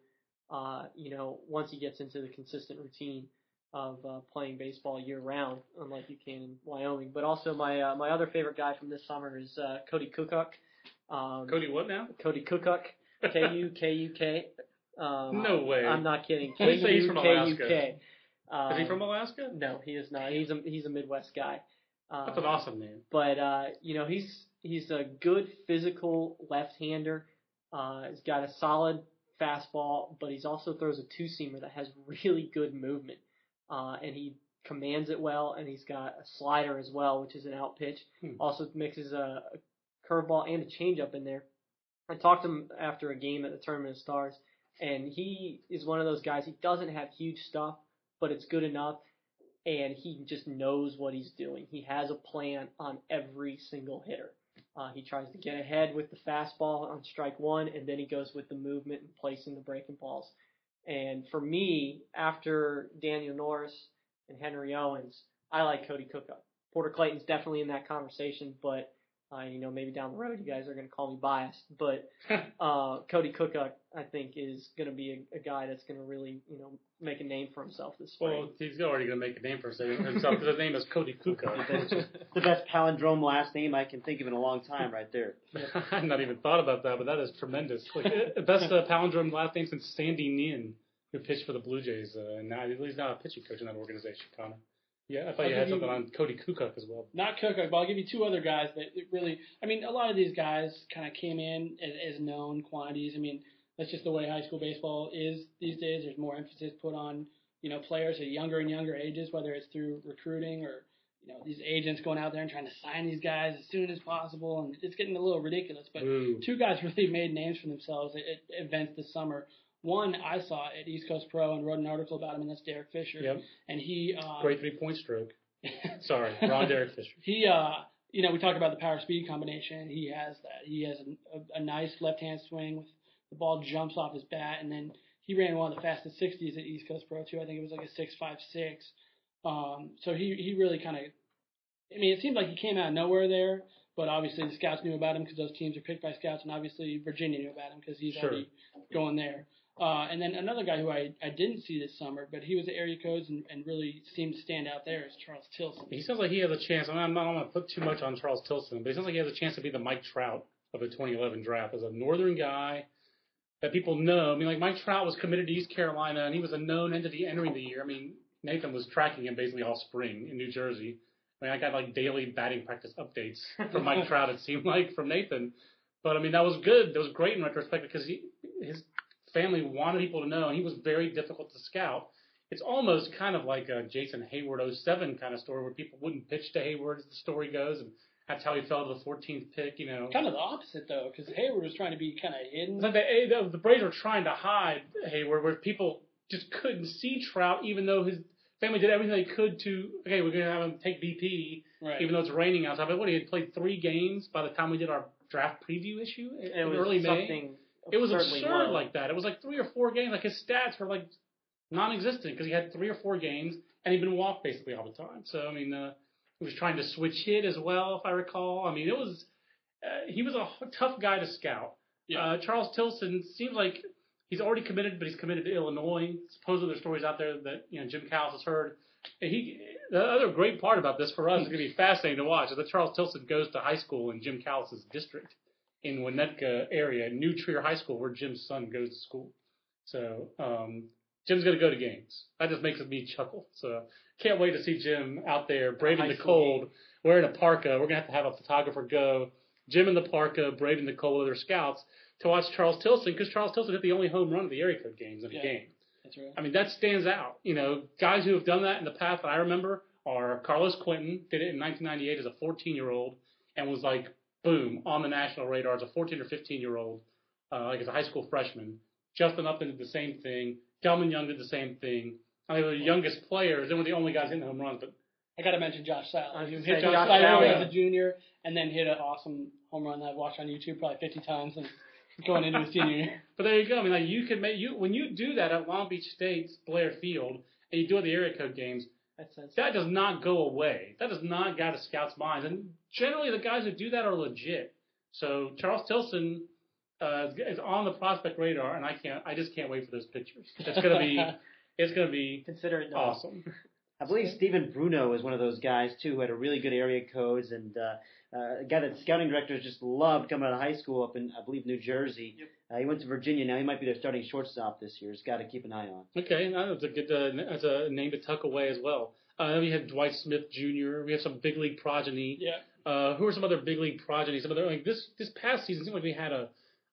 uh, you know, once he gets into the consistent routine of uh, playing baseball year-round, unlike you can in Wyoming. But also my uh, my other favorite guy from this summer is uh, Cody Kukuk. Um, Cody what now? Cody Kukuk. K U K U K. Um, no way. I'm not kidding. K U K U K. Say he's from Alaska. Um, is he from Alaska? No, he is not. He's a, he's a Midwest guy. Um, That's an awesome name. But, uh, you know, he's he's a good physical left-hander. Uh, he's got a solid fastball, but he also throws a two-seamer that has really good movement. Uh, and he commands it well, and he's got a slider as well, which is an out pitch. Hmm. Also mixes a, a curveball and a changeup in there. I talked to him after a game at the Tournament of Stars, and he is one of those guys. He doesn't have huge stuff, but it's good enough, and he just knows what he's doing. He has a plan on every single hitter. Uh, he tries to get ahead with the fastball on strike one, and then he goes with the movement and placing the breaking balls. And for me, after Daniel Norris and Henry Owens, I like Cody Kukuk. Porter Clayton's definitely in that conversation, but uh, you know, maybe down the road you guys are going to call me biased. But uh, Cody Kukuk, I think, is going to be a, a guy that's going to really, you know, make a name for himself this spring. Well, he's already going to make a name for himself because his name is Cody Kukuk. The best palindrome last name I can think of in a long time, right there. I've not even thought about that, but that is tremendous. Like, the best uh, palindrome last name since Sandy Nien, who pitched for the Blue Jays, uh, and now he's now a pitching coach in that organization, Connor. Yeah, I thought I'll you had something you, on Cody Kukuk as well. Not Kukuk, but I'll give you two other guys that really – I mean, a lot of these guys kind of came in as, as known quantities. I mean, that's just the way high school baseball is these days. There's more emphasis put on, you know, players at younger and younger ages, whether it's through recruiting or, you know, these agents going out there and trying to sign these guys as soon as possible. And it's getting a little ridiculous. But Ooh. two guys really made names for themselves at, at events this summer. One I saw at East Coast Pro and wrote an article about him, and that's Derek Fisher. Yep. And he um, great three-point stroke. Sorry, wrong Derek Fisher. He, uh, you know, we talked about the power-speed combination. He has that. He has a, a, a nice left-hand swing. With the ball jumps off his bat, and then he ran one of the fastest sixties at East Coast Pro too. I think it was like a six five six. Um, so he he really kind of. I mean, it seemed like he came out of nowhere there, but obviously the scouts knew about him because those teams are picked by scouts, and obviously Virginia knew about him because he's sure. already going there. Uh, and then another guy who I, I didn't see this summer, but he was at Area Codes and, and really seemed to stand out there is Charles Tilson. He sounds like he has a chance. I'm not going to put too much on Charles Tilson, but he sounds like he has a chance to be the Mike Trout of the twenty eleven draft as a northern guy that people know. I mean, like Mike Trout was committed to East Carolina, and he was a known entity entering the year. I mean, Nathan was tracking him basically all spring in New Jersey. I mean, I got like daily batting practice updates from Mike Trout, it seemed like, from Nathan. But, I mean, that was good. That was great in retrospect because he his – family wanted people to know, and he was very difficult to scout. It's almost kind of like a Jason Hayward oh seven kind of story where people wouldn't pitch to Hayward, as the story goes, and that's how he fell to the fourteenth pick, you know. Kind of the opposite, though, because Hayward was trying to be kind of hidden. It's like the, the Braves were trying to hide Hayward, where people just couldn't see Trout, even though his family did everything they could to, okay, we're going to have him take B P, right. Even though it's raining outside. But what, he had played three games by the time we did our draft preview issue in it was early May? It was absurd won. Like that. It was like three or four games. Like his stats were like non-existent because he had three or four games and he'd been walked basically all the time. So, I mean, uh, he was trying to switch hit as well, if I recall. I mean, it was uh, he was a tough guy to scout. Yeah. Uh, Charles Tilson seemed like he's already committed, but he's committed to Illinois. Supposedly there's stories out there that, you know, Jim Cowles has heard. And he the other great part about this for us is going to be fascinating to watch is that Charles Tilson goes to high school in Jim Cowles' district. In Winnetka area, New Trier High School, where Jim's son goes to school. So um, Jim's going to go to games. That just makes me chuckle. So can't wait to see Jim out there braving the cold, wearing a parka. We're going to have to have a photographer go. Jim in the parka, braving the cold with their scouts to watch Charles Tilson, because Charles Tilson hit the only home run of the Area Code games in yeah, a game. That's right. I mean, that stands out. You know, guys who have done that in the past that I remember are Carlos Quentin, did it in nineteen ninety-eight as a fourteen-year-old and was like, boom, on the national radar as a fourteen- or fifteen-year-old, uh, like as a high school freshman. Justin Upton did the same thing. Gelman Young did the same thing. I mean, they were the youngest players. They were the only guys in the home runs. But I got to mention Josh Salles. He hit Josh, Josh Salles as a junior and then hit an awesome home run that I've watched on YouTube probably fifty times and going into the senior year. But there you go. I mean, like you could make you when you do that at Long Beach State's Blair Field and you do it at the Area Code games, that does not go away. That does not guide a scout's minds. And generally, the guys who do that are legit. So Charles Tilson uh, is on the prospect radar, and I can't. I just can't wait for those pictures. It's gonna be. It's gonna be considered awesome. I believe Steven Bruno is one of those guys too, who had a really good area codes, and uh, uh, a guy that scouting directors just loved coming out of high school up in, I believe, New Jersey. Yep. Uh, he went to Virginia. Now he might be their starting shortstop this year. He's got to keep an eye on. Okay, no, that's a good. Uh, that's a name to tuck away as well. Uh, then we had Dwight Smith Junior We have some big league progeny. Yeah. Uh, who are some other big league progeny? Some other like this. This past season seemed like we had a,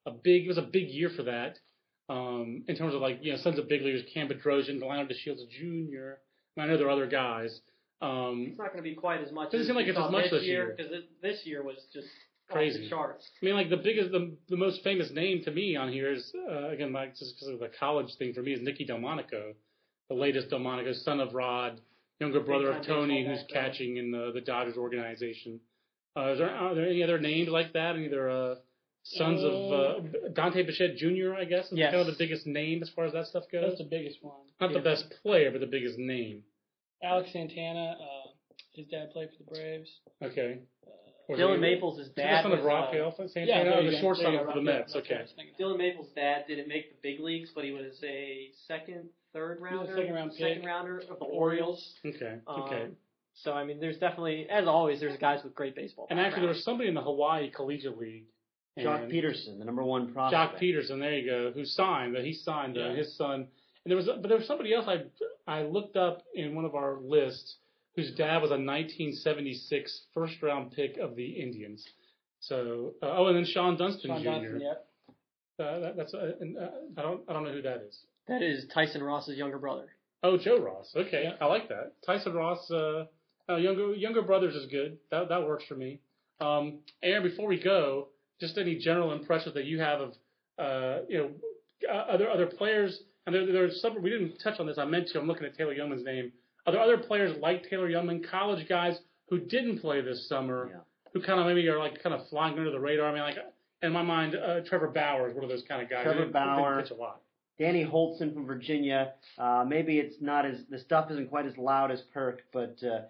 a big. It was a big year for that. Um, in terms of like you know sons of big leaguers, Cam Bedrosian, Delano DeShields Junior I know there are other guys. Um, it's not going to be quite as much. Doesn't as seem like it's as much this year because this year was just crazy off the charts. I mean, like the biggest, the, the most famous name to me on here is uh, again, like just because of the college thing for me is Nicky Delmonico, the latest Delmonico, son of Rod, younger brother of Tony, who's catching in the, the Dodgers organization. Uh, is there, are there any other names like that? Any other uh, sons and of uh, Dante Bichette Junior? I guess is yes. kind of the biggest name as far as that stuff goes. That's the biggest one. Not yeah. the best player, but the biggest name. Alex Santana, uh, his dad played for the Braves. Okay. Uh, Dylan Maples, his dad. The son of Rafael uh, Santana, yeah, the shortstop for the Mets. Okay. Dylan Maples' dad didn't make the big leagues, but he was a second, third rounder, second round pick. second rounder of the Orioles. Okay. Um, okay. So I mean, there's definitely, as always, there's guys with great baseball. And background. Actually, there was somebody in the Hawaii Collegiate League. Jock Peterson, the number one prospect. Jock Peterson, there you go. Who signed? But he signed. Yeah. Uh, his son. And there was, but there was somebody else I I looked up in one of our lists whose dad was a nineteen seventy-six first round pick of the Indians. So uh, oh, and then Sean Dunston Sean Junior Dunston, yep. Uh, that, that's uh, and, uh, I don't I don't know who that is. That is Tyson Ross's younger brother. Oh, Joe Ross. Okay, yeah. I like that. Tyson Ross, uh, uh, younger younger brothers is good. That that works for me. Um, Aaron, before we go, just any general impressions that you have of uh, you know other other players. And there, there's some, we didn't touch on this. I meant to. I'm looking at Taylor Youngman's name. Are there other players like Taylor Youngman, college guys who didn't play this summer, yeah. who kind of maybe are like kind of flying under the radar? I mean, like in my mind, uh, Trevor Bauer is one of those kind of guys. Trevor didn't, Bauer, didn't pitch a lot. Danny Holtzman from Virginia. Uh, maybe it's not as the stuff isn't quite as loud as Perk, but uh,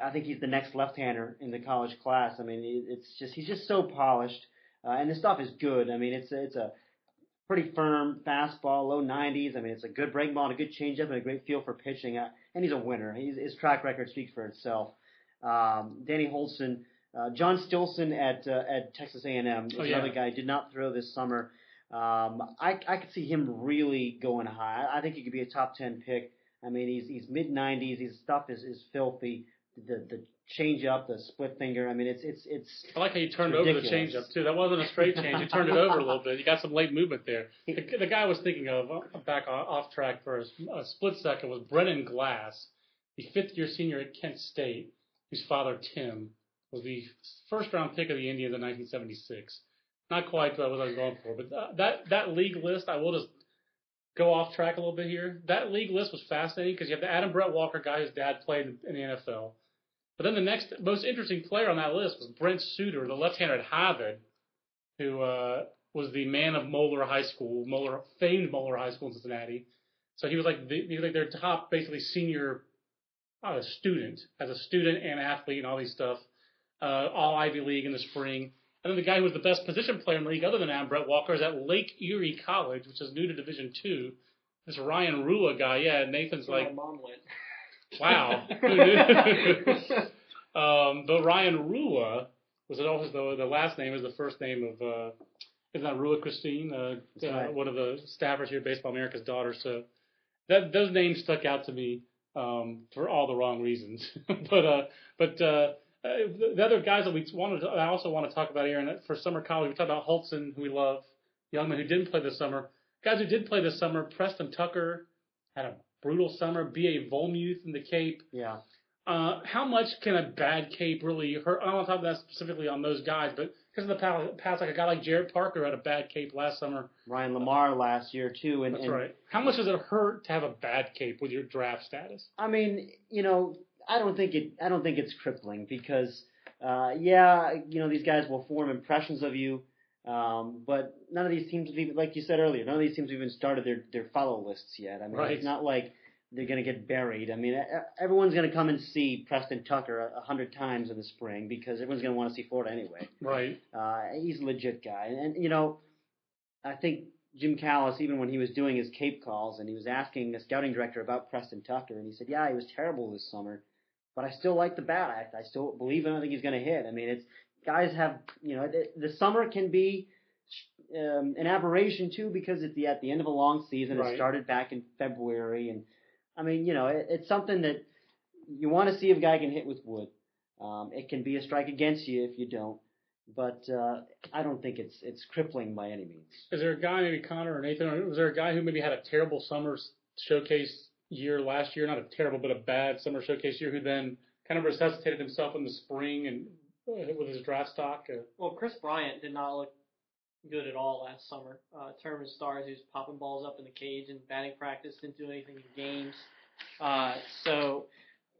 I think he's the next left-hander in the college class. I mean, it's just he's just so polished, uh, and the stuff is good. I mean, it's it's a pretty firm fastball, low nineties. I mean, it's a good breaking ball and a good changeup and a great feel for pitching. Uh, and he's a winner. He's, his track record speaks for itself. Um, Danny Holson, uh, John Stilson at uh, at Texas A and M is oh, yeah. another guy who did not throw this summer. Um, I I could see him really going high. I think he could be a top ten pick. I mean, he's he's mid nineties. His stuff is is filthy. The the change up, the split finger. I mean, it's it's it's. I like how you turned ridiculous. over the change up too. That wasn't a straight change. You turned it over a little bit. You got some late movement there. The, the guy I was thinking of back off track for a split second was Brennan Glass, the fifth year senior at Kent State, whose father Tim was the first round pick of the Indians in nineteen seventy-six. Not quite what I was going for, but that that league list, I will just go off track a little bit here. That league list was fascinating because you have the Adam Brett Walker guy whose dad played in the N F L. But then the next most interesting player on that list was Brent Suter, the left-hander at Harvard, who uh, was the man of Moeller High School, Moeller, famed Moeller High School in Cincinnati. So he was like the, he was like their top, basically senior uh, student, as a student and athlete and all these stuff, uh, all Ivy League in the spring. And then the guy who was the best position player in the league other than Adam Brett Walker is at Lake Erie College, which is new to Division Two. This Ryan Rua guy, yeah, Nathan's like... Wow. um, but Ryan Rua was it always the, the last name is the first name of uh, is that Rua Christine, uh, uh, one of the staffers here at Baseball America's daughter. So that those names stuck out to me um, for all the wrong reasons. but uh, but uh, the, the other guys that we wanted, to, I also want to talk about, Aaron, for summer college. We talked about Holtzman, who we love, Youngman, who didn't play this summer. Guys who did play this summer, Preston Tucker had a brutal summer. B A. Volmuth in the Cape. Yeah. Uh, how much can a bad Cape really hurt? I don't want to talk about that specifically on those guys, but because of the past, like a guy like Jared Parker had a bad Cape last summer. Ryan Lamar uh, last year, too. And, that's and, right. How much does it hurt to have a bad Cape with your draft status? I mean, you know, I don't think it. I don't think it's crippling because, uh, yeah, you know, these guys will form impressions of you. Um, but none of these teams, have even, like you said earlier, none of these teams have even started their, their follow lists yet. I mean, right. It's not like they're going to get buried. I mean, everyone's going to come and see Preston Tucker a hundred times in the spring because everyone's going to want to see Florida anyway. Right. Uh, he's a legit guy. And, and you know, I think Jim Callis, even when he was doing his Cape calls, and he was asking the scouting director about Preston Tucker, and he said, yeah, he was terrible this summer, but I still like the bat. I, I still believe him. I think he's going to hit. I mean, it's guys have, you know, the, the summer can be um, an aberration, too, because it's the, at the end of a long season. Right. It started back in February. And, I mean, you know, it, it's something that you want to see if a guy can hit with wood. Um, it can be a strike against you if you don't. But uh, I don't think it's it's crippling by any means. Is there a guy, maybe Connor or Nathan, was there a guy who maybe had a terrible summer showcase year last year, not a terrible but a bad summer showcase year, who then kind of resuscitated himself in the spring and uh, with his draft stock? Uh, well, Chris Bryant did not look good at all last summer. Uh, term of stars, he was popping balls up in the cage and batting practice, didn't do anything in games. Uh, so,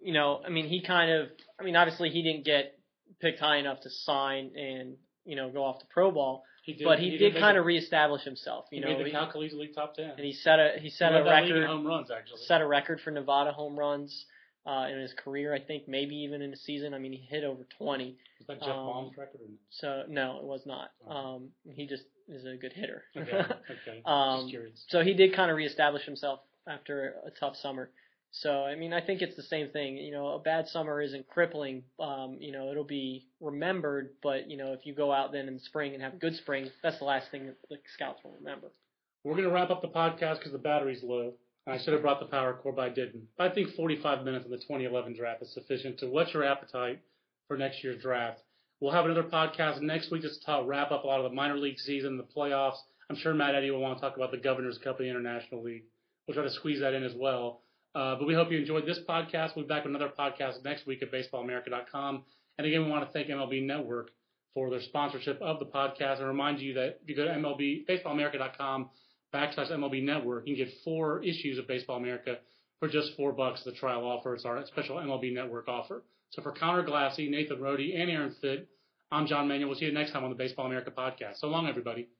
you know, I mean, he kind of, I mean, obviously he didn't get picked high enough to sign and, you know, go off to pro ball. He did, but he, he did, did kind of reestablish himself. You he know, made the Calcalese League top ten. And he set a he set he a record home runs actually. Set a record for Nevada home runs uh, in his career. I think maybe even in a season. I mean, he hit over twenty. Was that Jeff um, Baum's record? Or so no, it was not. Oh. Um, he just is a good hitter. Okay. Okay. um, just curious. So he did kind of reestablish himself after a tough summer. So, I mean, I think it's the same thing. You know, a bad summer isn't crippling. Um, you know, it'll be remembered. But, you know, if you go out then in the spring and have a good spring, that's the last thing that the scouts will remember. We're going to wrap up the podcast because the battery's low. I should have brought the power core, but I didn't. I think forty-five minutes on the twenty eleven draft is sufficient to whet your appetite for next year's draft. We'll have another podcast next week just to wrap up a lot of the minor league season, the playoffs. I'm sure Matt Eddy will want to talk about the Governor's Cup of the International League. We'll try to squeeze that in as well. Uh, but we hope you enjoyed this podcast. We'll be back with another podcast next week at baseball america dot com. And again, we want to thank M L B Network for their sponsorship of the podcast. And remind you that if you go to M L B, baseballamerica.com backslash MLB Network, you can get four issues of Baseball America for just four bucks. The trial offer. It's our special M L B Network offer. So for Connor Glassy, Nathan Rohde, and Aaron Fitt, I'm John Manuel. We'll see you next time on the Baseball America podcast. So long, everybody.